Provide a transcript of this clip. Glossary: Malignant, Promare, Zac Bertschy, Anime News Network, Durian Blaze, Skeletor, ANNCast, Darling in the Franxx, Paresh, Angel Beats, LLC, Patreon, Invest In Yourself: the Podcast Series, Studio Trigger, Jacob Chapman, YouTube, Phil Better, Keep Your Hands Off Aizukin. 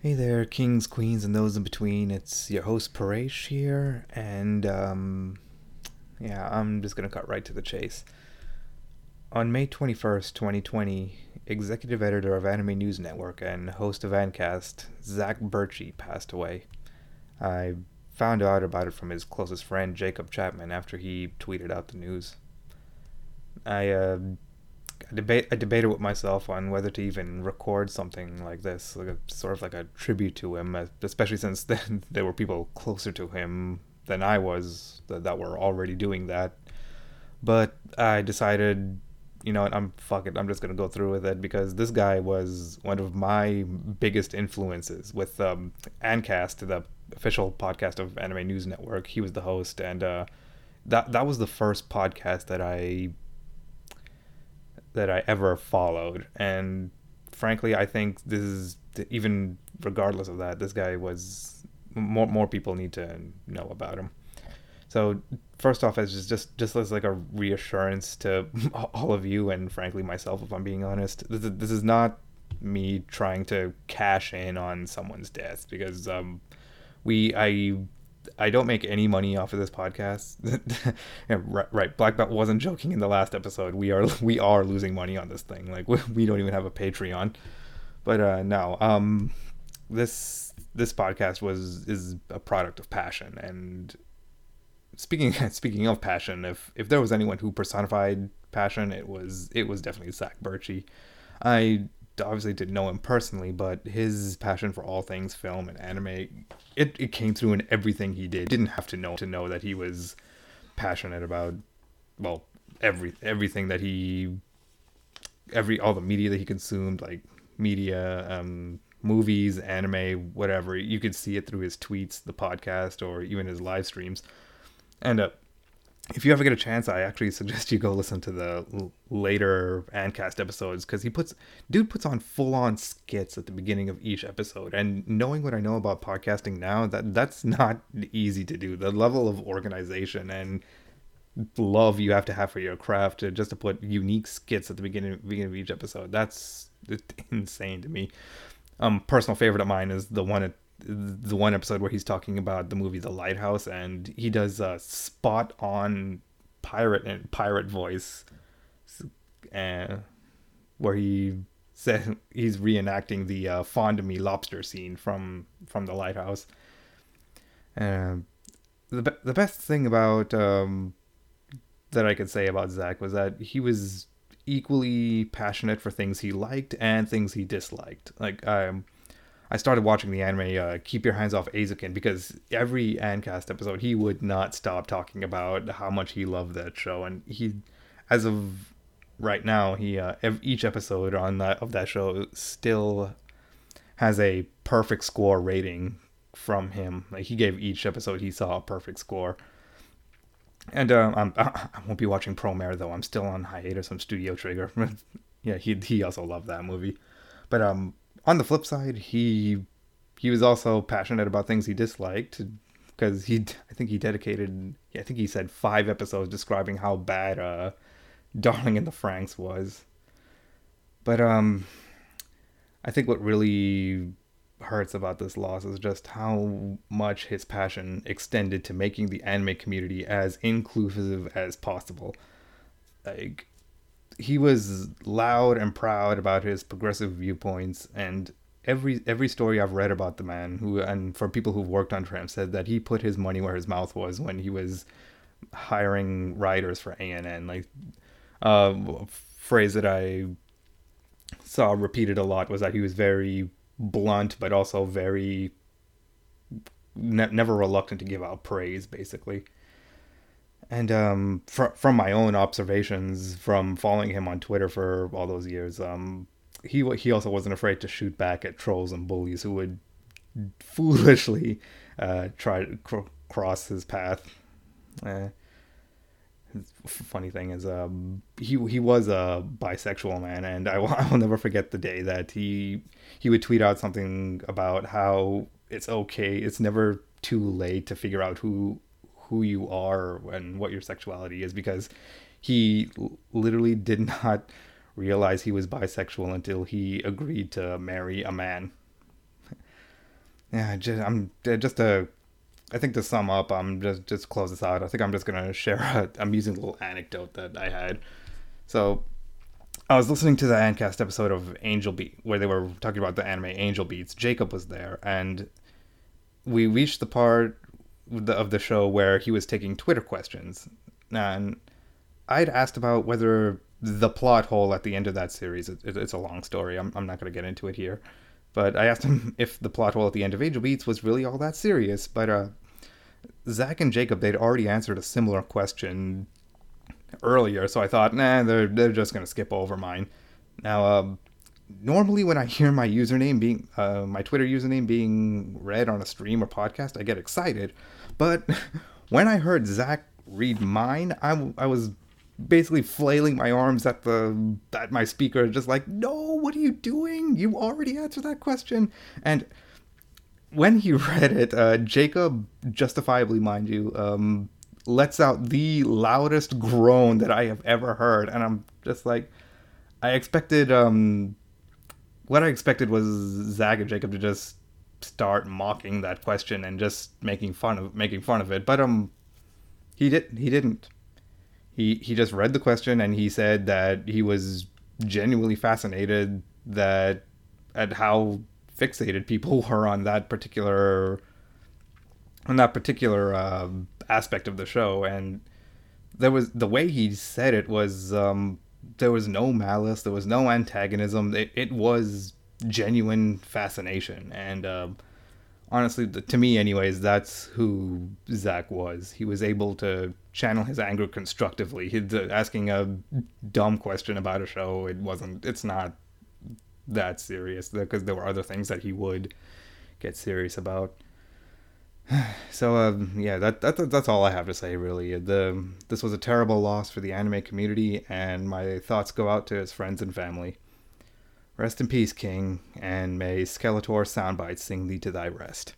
Hey there, kings, queens, and those in between. It's your host Paresh here, and I'm just gonna cut right to the chase. On May 21st, 2020, executive editor of Anime News Network and host of ANNCast, Zac Bertschy, passed away. I found out about it from his closest friend, Jacob Chapman, after he tweeted out the news. I debated with myself on whether to even record something like this, like a tribute to him, especially since then there were people closer to him than I was that were already doing that. But I decided, you know, I'm just gonna go through with it, because this guy was one of my biggest influences with ANNCast, the official podcast of Anime News Network. He was the host, and that was the first podcast that I ever followed, and frankly I think this is, even regardless of that, this guy was, more people need to know about him. So first off, as just as like a reassurance to all of you, and frankly myself if I'm being honest, this is not me trying to cash in on someone's death, because I don't make any money off of this podcast. Right. Black Belt wasn't joking in the last episode. We are losing money on this thing. Like, we don't even have a Patreon. But this podcast is a product of passion. And speaking of passion, if there was anyone who personified passion, it was definitely Zac Bertschy. I obviously didn't know him personally, but his passion for all things film and anime, it came through in everything he did. Didn't have to know that he was passionate about, well, everything that he, all the media that he consumed, like media, movies, anime, whatever. You could see it through his tweets, the podcast, or even his live streams. And if you ever get a chance, I actually suggest you go listen to the later ANNCast episodes, because dude puts on full-on skits at the beginning of each episode. And knowing what I know about podcasting now, that's not easy to do. The level of organization and love you have to have for your craft just to put unique skits at the beginning of each episode, that's insane to me. Personal favorite of mine is the one episode where he's talking about the movie The Lighthouse, and he does a spot on pirate voice, and where he said he's reenacting the fond of me lobster scene from The Lighthouse. And the best thing about that I could say about Zac was that he was equally passionate for things he liked and things he disliked. Like, I started watching the anime Keep Your Hands Off Aizukin, because every ANNCast episode he would not stop talking about how much he loved that show, and he, as of right now, he each episode of that show still has a perfect score rating from him. Like, he gave each episode he saw a perfect score. And I won't be watching Promare, though. I'm still on hiatus from Studio Trigger. Yeah, he also loved that movie. But on the flip side, he was also passionate about things he disliked, because he said 5 episodes describing how bad Darling in the Franxx was. But I think what really hurts about this loss is just how much his passion extended to making the anime community as inclusive as possible. Like, he was loud and proud about his progressive viewpoints, and every story I've read about the man, who, and for people who've worked under him, said that he put his money where his mouth was when he was hiring writers for ANN. Like, a phrase that I saw repeated a lot was that he was very blunt, but also very never reluctant to give out praise, basically. And from my own observations from following him on Twitter for all those years, he also wasn't afraid to shoot back at trolls and bullies who would foolishly try to cross his path. Funny thing is, he was a bisexual man, and I will never forget the day that he would tweet out something about how it's okay, it's never too late to figure out who you are and what your sexuality is, because he literally did not realize he was bisexual until he agreed to marry a man. yeah, I think to sum up, just close this out. I think I'm just gonna share I'm using a little anecdote that I had. So I was listening to the ANNCast episode of Angel Beat, where they were talking about the anime Angel Beats. Jacob was there, and we reached the part of the show where he was taking Twitter questions. And I'd asked about whether the plot hole at the end of that series, it's a long story, I'm not going to get into it here, but I asked him if the plot hole at the end of Angel Beats was really all that serious, but Zach and Jacob, they'd already answered a similar question earlier, so I thought, nah, they're just going to skip over mine. Now, normally when I hear my username being, my Twitter username being read on a stream or podcast, I get excited, but when I heard Zach read mine, I was basically flailing my arms at my speaker, just like, no, what are you doing? You already answered that question. And when he read it, Jacob, justifiably, mind you, lets out the loudest groan that I have ever heard. And I'm just like, what I expected was Zach and Jacob to just start mocking that question and just making fun of it. But he didn't. He just read the question, and he said that he was genuinely fascinated at how fixated people were on that particular aspect of the show. And there was, the way he said it was, there was no malice, there was no antagonism. It was genuine fascination. And honestly, to me anyways, that's who Zach was. He was able to channel his anger constructively. He's asking a dumb question about a show. It's not that serious, because there were other things that he would get serious about. So that's all I have to say, really. This was a terrible loss for the anime community, and my thoughts go out to his friends and family. Rest in peace, King, and may Skeletor soundbites sing thee to thy rest.